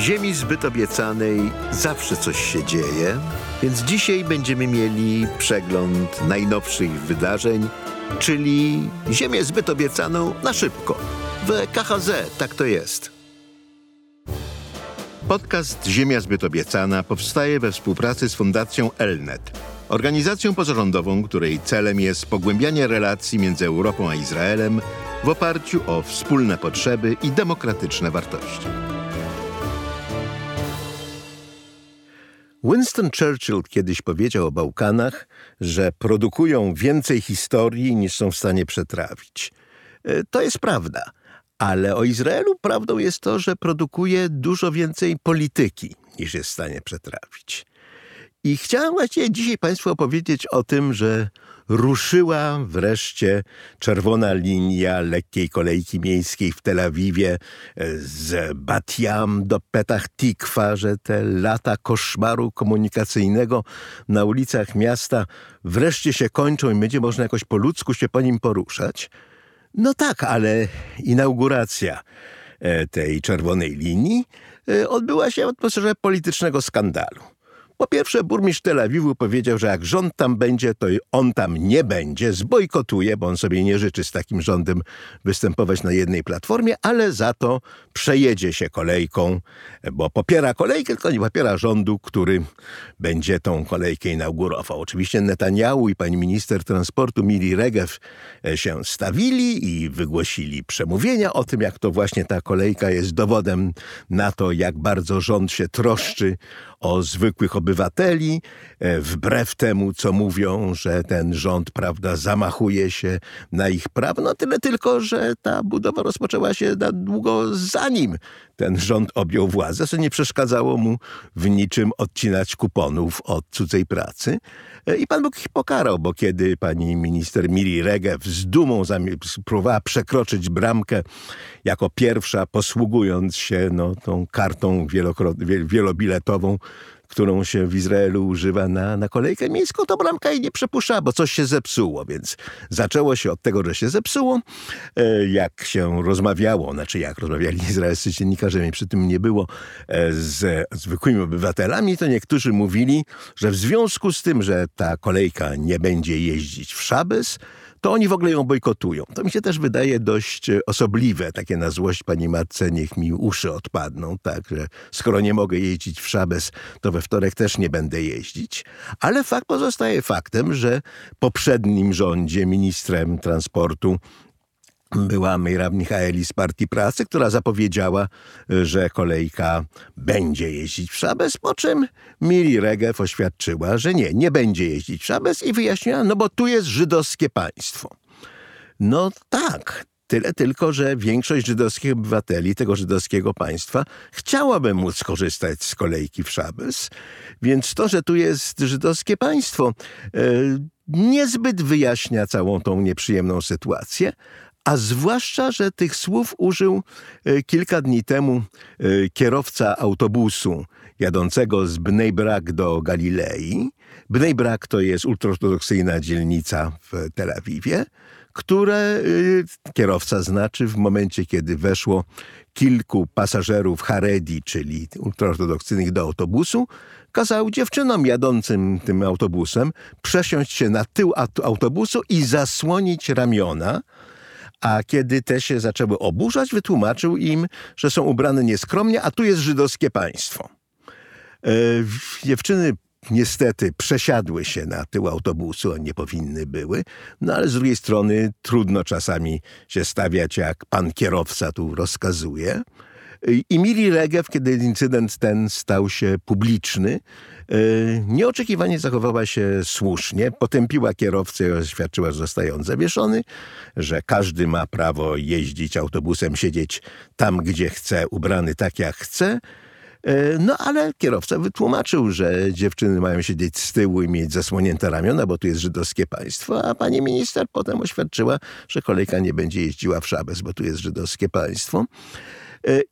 W ziemi zbyt obiecanej zawsze coś się dzieje, więc dzisiaj będziemy mieli przegląd najnowszych wydarzeń, czyli ziemię zbyt obiecaną na szybko. W KHZ tak to jest. Podcast Ziemia zbyt obiecana powstaje we współpracy z Fundacją Elnet, organizacją pozarządową, której celem jest pogłębianie relacji między Europą a Izraelem w oparciu o wspólne potrzeby i demokratyczne wartości. Winston Churchill kiedyś powiedział o Bałkanach, że produkują więcej historii niż są w stanie przetrawić. To jest prawda, ale o Izraelu prawdą jest to, że produkuje dużo więcej polityki niż jest w stanie przetrawić. I chciałem właśnie dzisiaj Państwu opowiedzieć o tym, że ruszyła wreszcie czerwona linia lekkiej kolejki miejskiej w Tel Awiwie z Bat Yam do Petah Tikwa, że te lata koszmaru komunikacyjnego na ulicach miasta wreszcie się kończą i będzie można jakoś po ludzku się po nim poruszać. No tak, ale inauguracja tej czerwonej linii odbyła się od postrzeżenia politycznego skandalu. Po pierwsze, burmistrz Tel Awiwu powiedział, że jak rząd tam będzie, to on tam nie będzie, zbojkotuje, bo on sobie nie życzy z takim rządem występować na jednej platformie, ale za to przejedzie się kolejką, bo popiera kolejkę, tylko nie popiera rządu, który będzie tą kolejkę inaugurował. Oczywiście Netanjahu i pani minister transportu Miri Regev się stawili i wygłosili przemówienia o tym, jak to właśnie ta kolejka jest dowodem na to, jak bardzo rząd się troszczy o zwykłych obywateli, wbrew temu, co mówią, że ten rząd, prawda, zamachuje się na ich prawa. No tyle tylko, że ta budowa rozpoczęła się na długo zanim ten rząd objął władzę, co nie przeszkadzało mu w niczym odcinać kuponów od cudzej pracy. I Pan Bóg ich pokarał, bo kiedy pani minister Miri Regev z dumą próbowała przekroczyć bramkę jako pierwsza, posługując się tą kartą wielobiletową, którą się w Izraelu używa na kolejkę miejską, to bramka jej nie przepuszcza, bo coś się zepsuło, więc zaczęło się od tego, że się zepsuło. Jak się rozmawiało, jak rozmawiali izraelscy dziennikarze, mnie przy tym nie było, z zwykłymi obywatelami, to niektórzy mówili, że w związku z tym, że ta kolejka nie będzie jeździć w szabes, to oni w ogóle ją bojkotują. To mi się też wydaje dość osobliwe, takie na złość pani matce, niech mi uszy odpadną, tak, że skoro nie mogę jeździć w szabes, to we wtorek też nie będę jeździć. Ale fakt pozostaje faktem, że w poprzednim rządzie ministrem transportu była Merav Michaeli z Partii Pracy, która zapowiedziała, że kolejka będzie jeździć w szabes, po czym Miri Regev oświadczyła, że nie będzie jeździć w szabes i wyjaśniła, bo tu jest żydowskie państwo. No tak, tyle tylko, że większość żydowskich obywateli tego żydowskiego państwa chciałaby móc skorzystać z kolejki w szabes, więc to, że tu jest żydowskie państwo, niezbyt wyjaśnia całą tą nieprzyjemną sytuację. A zwłaszcza, że tych słów użył kilka dni temu kierowca autobusu jadącego z Bnei Brak do Galilei. Bnei Brak to jest ultraortodoksyjna dzielnica w Tel Awiwie, które kierowca w momencie, kiedy weszło kilku pasażerów Haredi, czyli ultraortodoksyjnych, do autobusu, kazał dziewczynom jadącym tym autobusem przesiąść się na tył autobusu i zasłonić ramiona. A kiedy te się zaczęły oburzać, wytłumaczył im, że są ubrane nieskromnie, a tu jest żydowskie państwo. Dziewczyny niestety przesiadły się na tył autobusu, nie powinny były, ale z drugiej strony trudno czasami się stawiać, jak pan kierowca tu rozkazuje. I Miri Regev, kiedy incydent ten stał się publiczny, nieoczekiwanie zachowała się słusznie, potępiła kierowcę i oświadczyła, że zostaje on zawieszony, że każdy ma prawo jeździć autobusem, siedzieć tam, gdzie chce, ubrany tak, jak chce. Ale kierowca wytłumaczył, że dziewczyny mają siedzieć z tyłu i mieć zasłonięte ramiona, bo tu jest żydowskie państwo, a pani minister potem oświadczyła, że kolejka nie będzie jeździła w szabes, bo tu jest żydowskie państwo.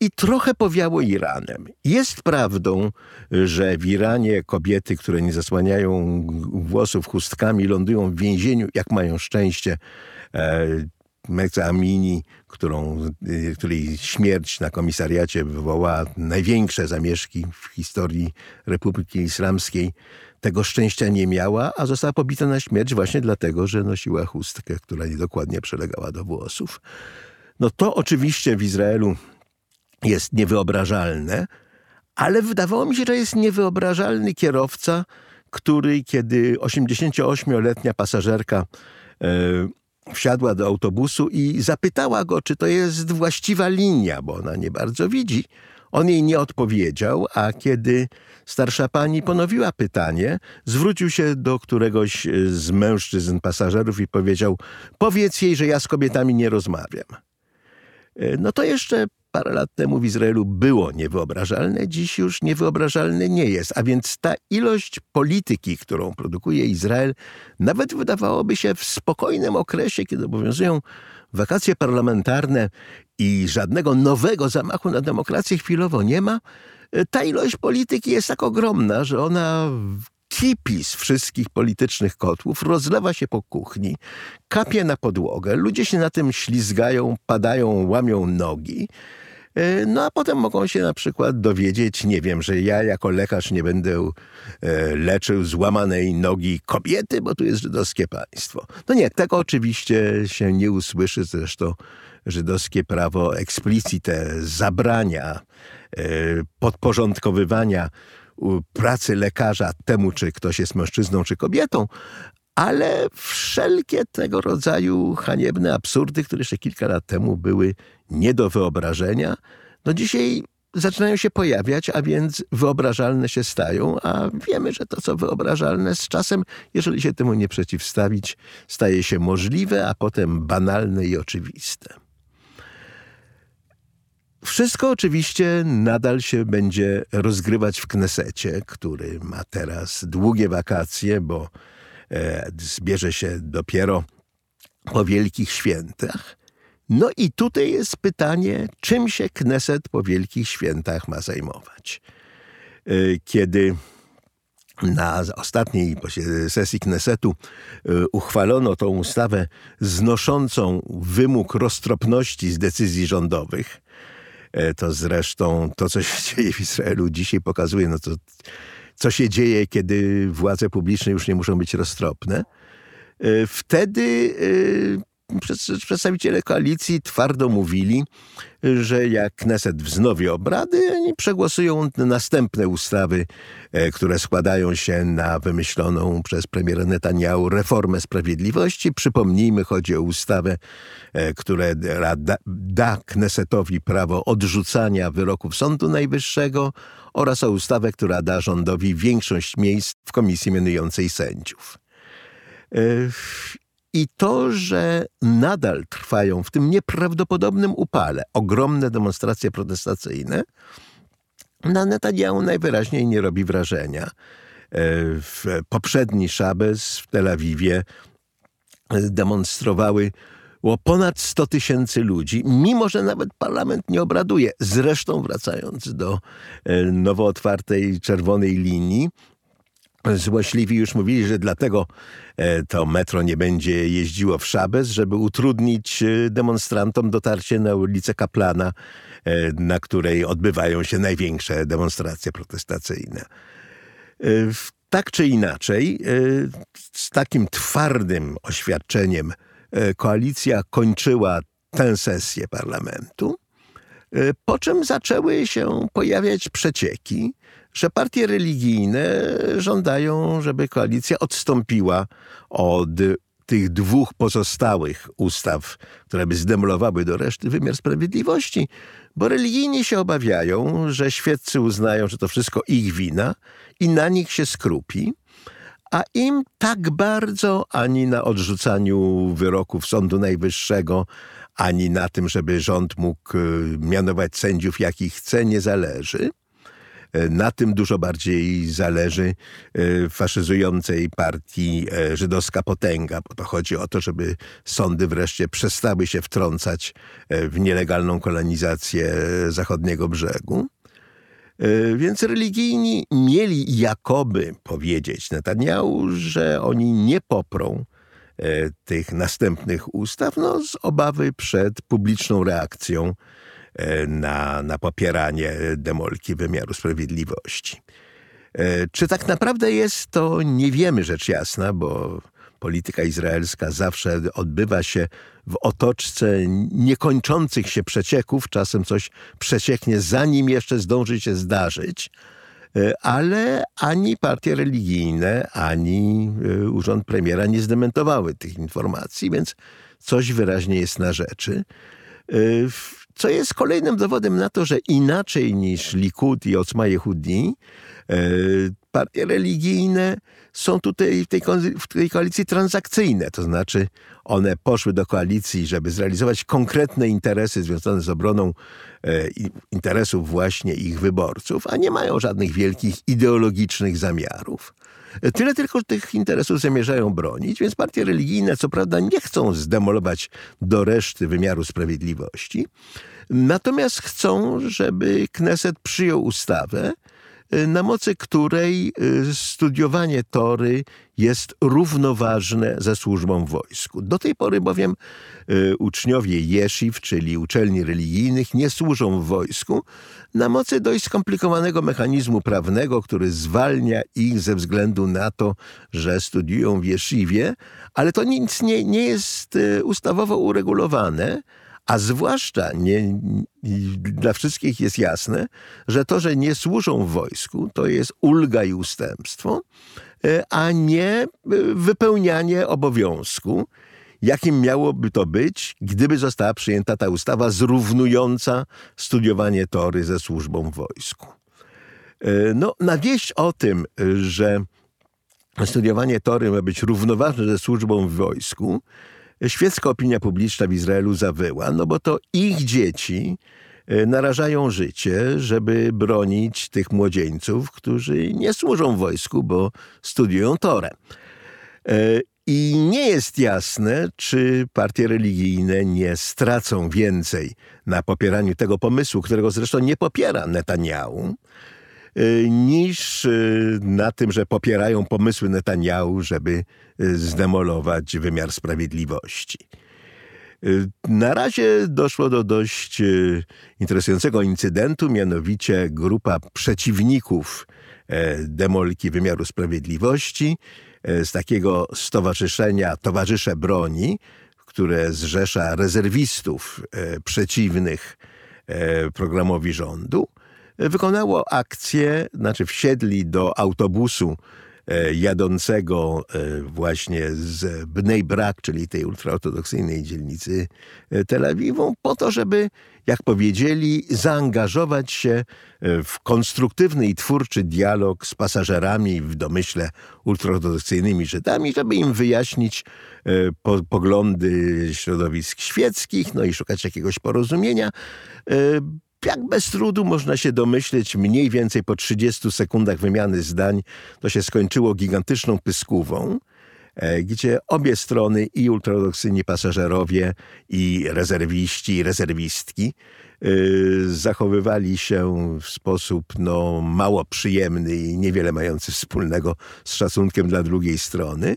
I trochę powiało Iranem. Jest prawdą, że w Iranie kobiety, które nie zasłaniają włosów chustkami, lądują w więzieniu, jak mają szczęście, Meksa Amini, której śmierć na komisariacie wywołała największe zamieszki w historii Republiki Islamskiej, tego szczęścia nie miała, a została pobita na śmierć właśnie dlatego, że nosiła chustkę, która niedokładnie przylegała do włosów. No to oczywiście w Izraelu jest niewyobrażalne, ale wydawało mi się, że jest niewyobrażalny kierowca, który kiedy 88-letnia pasażerka wsiadła do autobusu i zapytała go, czy to jest właściwa linia, bo ona nie bardzo widzi. On jej nie odpowiedział, a kiedy starsza pani ponowiła pytanie, zwrócił się do któregoś z mężczyzn pasażerów i powiedział: powiedz jej, że ja z kobietami nie rozmawiam. No to jeszcze parę lat temu w Izraelu było niewyobrażalne, dziś już niewyobrażalne nie jest. A więc ta ilość polityki, którą produkuje Izrael, nawet wydawałoby się w spokojnym okresie, kiedy obowiązują wakacje parlamentarne i żadnego nowego zamachu na demokrację chwilowo nie ma, ta ilość polityki jest tak ogromna, że ona kipi z wszystkich politycznych kotłów, rozlewa się po kuchni, kapie na podłogę, ludzie się na tym ślizgają, padają, łamią nogi. No a potem mogą się na przykład dowiedzieć, nie wiem, że ja jako lekarz nie będę leczył złamanej nogi kobiety, bo tu jest żydowskie państwo. No nie, tego oczywiście się nie usłyszy, zresztą żydowskie prawo eksplicite zabrania podporządkowywania pracy lekarza temu, czy ktoś jest mężczyzną, czy kobietą, ale wszelkie tego rodzaju haniebne absurdy, które jeszcze kilka lat temu były nie do wyobrażenia, no dzisiaj zaczynają się pojawiać, a więc wyobrażalne się stają, a wiemy, że to, co wyobrażalne, z czasem, jeżeli się temu nie przeciwstawić, staje się możliwe, a potem banalne i oczywiste. Wszystko oczywiście nadal się będzie rozgrywać w Knesecie, który ma teraz długie wakacje, bo zbierze się dopiero po Wielkich Świętach. No i tutaj jest pytanie, czym się Kneset po Wielkich Świętach ma zajmować. Kiedy na ostatniej sesji Knesetu uchwalono tą ustawę znoszącą wymóg roztropności z decyzji rządowych, to zresztą to, co się dzieje w Izraelu dzisiaj, pokazuje, no to, co się dzieje, kiedy władze publiczne już nie muszą być roztropne. Wtedy przedstawiciele koalicji twardo mówili, że jak Kneset wznowi obrady, oni przegłosują następne ustawy, które składają się na wymyśloną przez premiera Netanjahu reformę sprawiedliwości. Przypomnijmy, chodzi o ustawę, która da Knesetowi prawo odrzucania wyroków Sądu Najwyższego oraz o ustawę, która da rządowi większość miejsc w komisji mianującej sędziów. I to, że nadal trwają w tym nieprawdopodobnym upale ogromne demonstracje protestacyjne, na Netanjahu najwyraźniej nie robi wrażenia. W poprzedni szabes w Tel Awiwie demonstrowały ponad 100 tysięcy ludzi, mimo że nawet parlament nie obraduje. Zresztą wracając do nowo otwartej czerwonej linii, złośliwi już mówili, że dlatego to metro nie będzie jeździło w szabes, żeby utrudnić demonstrantom dotarcie na ulicę Kaplana, na której odbywają się największe demonstracje protestacyjne. Tak czy inaczej, z takim twardym oświadczeniem koalicja kończyła tę sesję parlamentu, po czym zaczęły się pojawiać przecieki, że partie religijne żądają, żeby koalicja odstąpiła od tych dwóch pozostałych ustaw, które by zdemolowały do reszty wymiar sprawiedliwości, bo religijni się obawiają, że świeccy uznają, że to wszystko ich wina i na nich się skrupi, a im tak bardzo ani na odrzucaniu wyroków Sądu Najwyższego, ani na tym, żeby rząd mógł mianować sędziów, jakich chce, nie zależy. Na tym dużo bardziej zależy faszyzującej partii Żydowska Potęga, bo to chodzi o to, żeby sądy wreszcie przestały się wtrącać w nielegalną kolonizację zachodniego brzegu. Więc religijni mieli jakoby powiedzieć Netanjahu, że oni nie poprą tych następnych ustaw, no, z obawy przed publiczną reakcją na popieranie demolki wymiaru sprawiedliwości. Czy tak naprawdę jest, to nie wiemy, rzecz jasna, bo polityka izraelska zawsze odbywa się w otoczce niekończących się przecieków. Czasem coś przecieknie, zanim jeszcze zdąży się zdarzyć. Ale ani partie religijne, ani urząd premiera nie zdementowały tych informacji, więc coś wyraźnie jest na rzeczy. Co jest kolejnym dowodem na to, że inaczej niż Likud i Otzma Yehudi, partie religijne są tutaj w tej koalicji transakcyjne. To znaczy one poszły do koalicji, żeby zrealizować konkretne interesy związane z obroną interesów właśnie ich wyborców, a nie mają żadnych wielkich ideologicznych zamiarów. Tyle tylko, że tych interesów zamierzają bronić, więc partie religijne co prawda nie chcą zdemolować do reszty wymiaru sprawiedliwości, natomiast chcą, żeby Kneset przyjął ustawę, na mocy której studiowanie Tory jest równoważne ze służbą w wojsku. Do tej pory bowiem uczniowie jesziw, czyli uczelni religijnych, nie służą w wojsku na mocy dość skomplikowanego mechanizmu prawnego, który zwalnia ich ze względu na to, że studiują w jesziwie, ale to nic nie jest ustawowo uregulowane. A zwłaszcza dla wszystkich jest jasne, że to, że nie służą w wojsku, to jest ulga i ustępstwo, a nie wypełnianie obowiązku, jakim miałoby to być, gdyby została przyjęta ta ustawa zrównująca studiowanie Tory ze służbą w wojsku. No, na wieść o tym, że studiowanie Tory ma być równoważne ze służbą w wojsku, świecka opinia publiczna w Izraelu zawyła, no bo to ich dzieci narażają życie, żeby bronić tych młodzieńców, którzy nie służą w wojsku, bo studiują Torę. I nie jest jasne, czy partie religijne nie stracą więcej na popieraniu tego pomysłu, którego zresztą nie popiera Netanjahu, niż na tym, że popierają pomysły Netanjahu, żeby zdemolować wymiar sprawiedliwości. Na razie doszło do dość interesującego incydentu, mianowicie grupa przeciwników demolki wymiaru sprawiedliwości z takiego stowarzyszenia Towarzysze Broni, które zrzesza rezerwistów przeciwnych programowi rządu, wykonało akcję, znaczy wsiedli do autobusu jadącego właśnie z Bnei Brak, czyli tej ultraortodoksyjnej dzielnicy Tel Awiwu, po to, żeby, jak powiedzieli, zaangażować się w konstruktywny i twórczy dialog z pasażerami, w domyśle ultraortodoksyjnymi Żydami, żeby im wyjaśnić poglądy środowisk świeckich, no i szukać jakiegoś porozumienia. Jak bez trudu można się domyśleć, mniej więcej po 30 sekundach wymiany zdań to się skończyło gigantyczną pyskówą, gdzie obie strony, i ultraortodoksyjni pasażerowie, i rezerwiści, i rezerwistki, zachowywali się w sposób mało przyjemny i niewiele mający wspólnego z szacunkiem dla drugiej strony.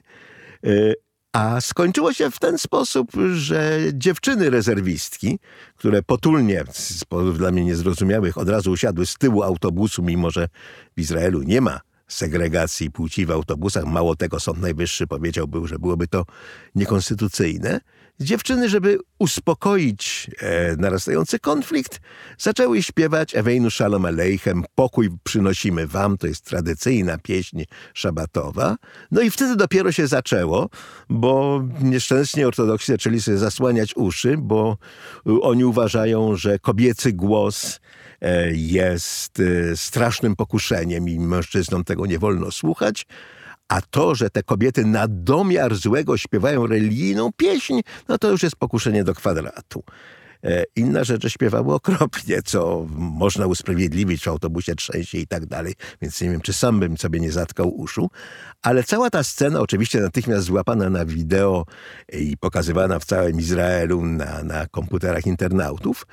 A skończyło się w ten sposób, że dziewczyny rezerwistki, które potulnie, z powodów dla mnie niezrozumiałych, od razu usiadły z tyłu autobusu, mimo że w Izraelu nie ma segregacji płci w autobusach, mało tego, Sąd Najwyższy powiedział, że byłoby to niekonstytucyjne, dziewczyny, żeby uspokoić narastający konflikt, zaczęły śpiewać Eweinu Shalom Aleichem, pokój przynosimy wam, to jest tradycyjna pieśń szabatowa. No i wtedy dopiero się zaczęło, bo nieszczęsnie ortodoksi zaczęli sobie zasłaniać uszy, bo oni uważają, że kobiecy głos jest strasznym pokuszeniem i mężczyznom tego nie wolno słuchać. A to, że te kobiety na domiar złego śpiewają religijną pieśń, no to już jest pokuszenie do kwadratu. Inna rzecz, że śpiewały okropnie, co można usprawiedliwić, w autobusie trzęsie i tak dalej, więc nie wiem, czy sam bym sobie nie zatkał uszu. Ale cała ta scena, oczywiście natychmiast złapana na wideo i pokazywana w całym Izraelu na komputerach internautów,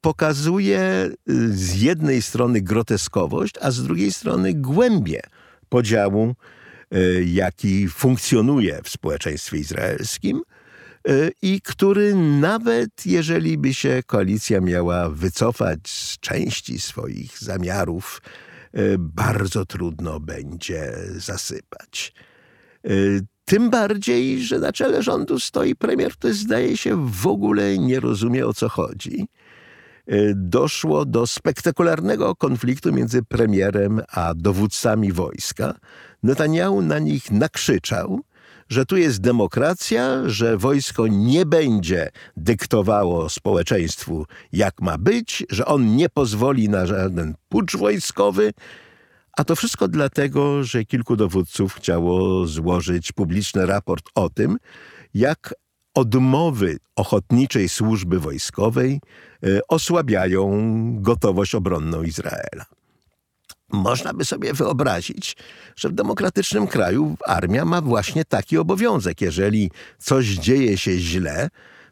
pokazuje z jednej strony groteskowość, a z drugiej strony głębię podziału jaki funkcjonuje w społeczeństwie izraelskim i który nawet jeżeli by się koalicja miała wycofać z części swoich zamiarów, bardzo trudno będzie zasypać. Tym bardziej, że na czele rządu stoi premier, który zdaje się w ogóle nie rozumie, o co chodzi. Doszło do spektakularnego konfliktu między premierem a dowódcami wojska. Netanjahu na nich nakrzyczał, że tu jest demokracja, że wojsko nie będzie dyktowało społeczeństwu, jak ma być, że on nie pozwoli na żaden pucz wojskowy. A to wszystko dlatego, że kilku dowódców chciało złożyć publiczny raport o tym, jak odmowy ochotniczej służby wojskowej osłabiają gotowość obronną Izraela. Można by sobie wyobrazić, że w demokratycznym kraju armia ma właśnie taki obowiązek. Jeżeli coś dzieje się źle,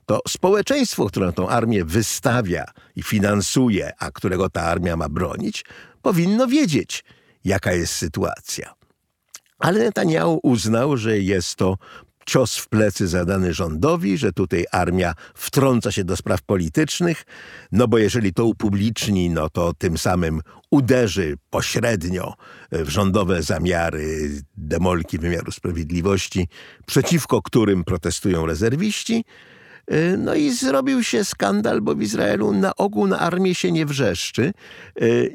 to społeczeństwo, które tą armię wystawia i finansuje, a którego ta armia ma bronić, powinno wiedzieć, jaka jest sytuacja. Ale Netanjahu uznał, że jest to cios w plecy zadany rządowi, że tutaj armia wtrąca się do spraw politycznych, no bo jeżeli to upubliczni, no to tym samym uderzy pośrednio w rządowe zamiary demolki wymiaru sprawiedliwości, przeciwko którym protestują rezerwiści. No i zrobił się skandal, bo w Izraelu na ogół na armię się nie wrzeszczy.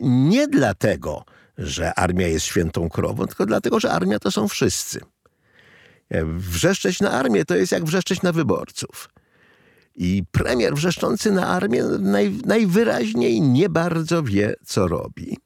Nie dlatego, że armia jest świętą krową, tylko dlatego, że armia to są wszyscy. Wrzeszczeć na armię to jest jak wrzeszczeć na wyborców. I premier wrzeszczący na armię najwyraźniej nie bardzo wie, co robi.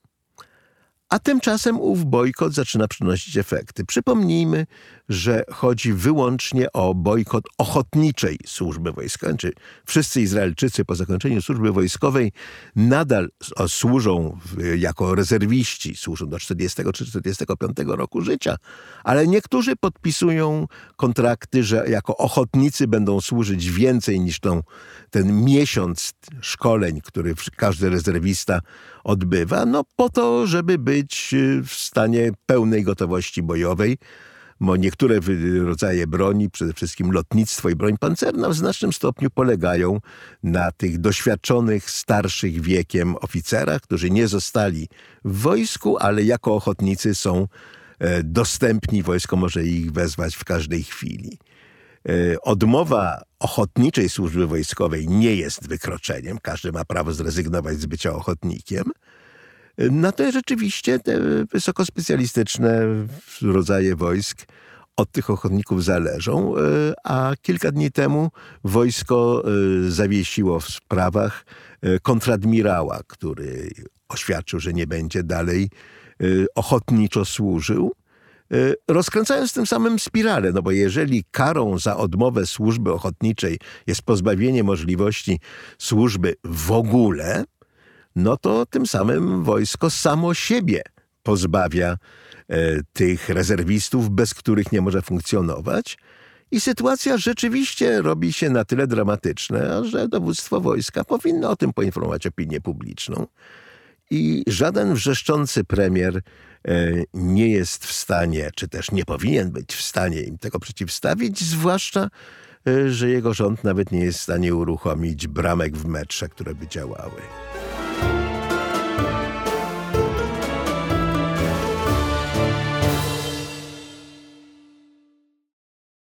A tymczasem ów bojkot zaczyna przynosić efekty. Przypomnijmy, że chodzi wyłącznie o bojkot ochotniczej służby wojskowej. Czyli wszyscy Izraelczycy po zakończeniu służby wojskowej nadal służą jako rezerwiści, służą do 40 czy 45 roku życia, ale niektórzy podpisują kontrakty, że jako ochotnicy będą służyć więcej niż ten miesiąc szkoleń, który każdy rezerwista odbywa, no po to, żeby być w stanie pełnej gotowości bojowej, bo niektóre rodzaje broni, przede wszystkim lotnictwo i broń pancerna, w znacznym stopniu polegają na tych doświadczonych, starszych wiekiem oficerach, którzy nie zostali w wojsku, ale jako ochotnicy są dostępni, wojsko może ich wezwać w każdej chwili. Odmowa ochotniczej służby wojskowej nie jest wykroczeniem, każdy ma prawo zrezygnować z bycia ochotnikiem. No to rzeczywiście te wysokospecjalistyczne rodzaje wojsk od tych ochotników zależą, a kilka dni temu wojsko zawiesiło w sprawach kontradmirała, który oświadczył, że nie będzie dalej ochotniczo służył, rozkręcając tym samym spiralę, no bo jeżeli karą za odmowę służby ochotniczej jest pozbawienie możliwości służby w ogóle, no to tym samym wojsko samo siebie pozbawia tych rezerwistów, bez których nie może funkcjonować. I sytuacja rzeczywiście robi się na tyle dramatyczna, że dowództwo wojska powinno o tym poinformować opinię publiczną. I żaden wrzeszczący premier nie jest w stanie, czy też nie powinien być w stanie im tego przeciwstawić, zwłaszcza, że jego rząd nawet nie jest w stanie uruchomić bramek w metrze, które by działały.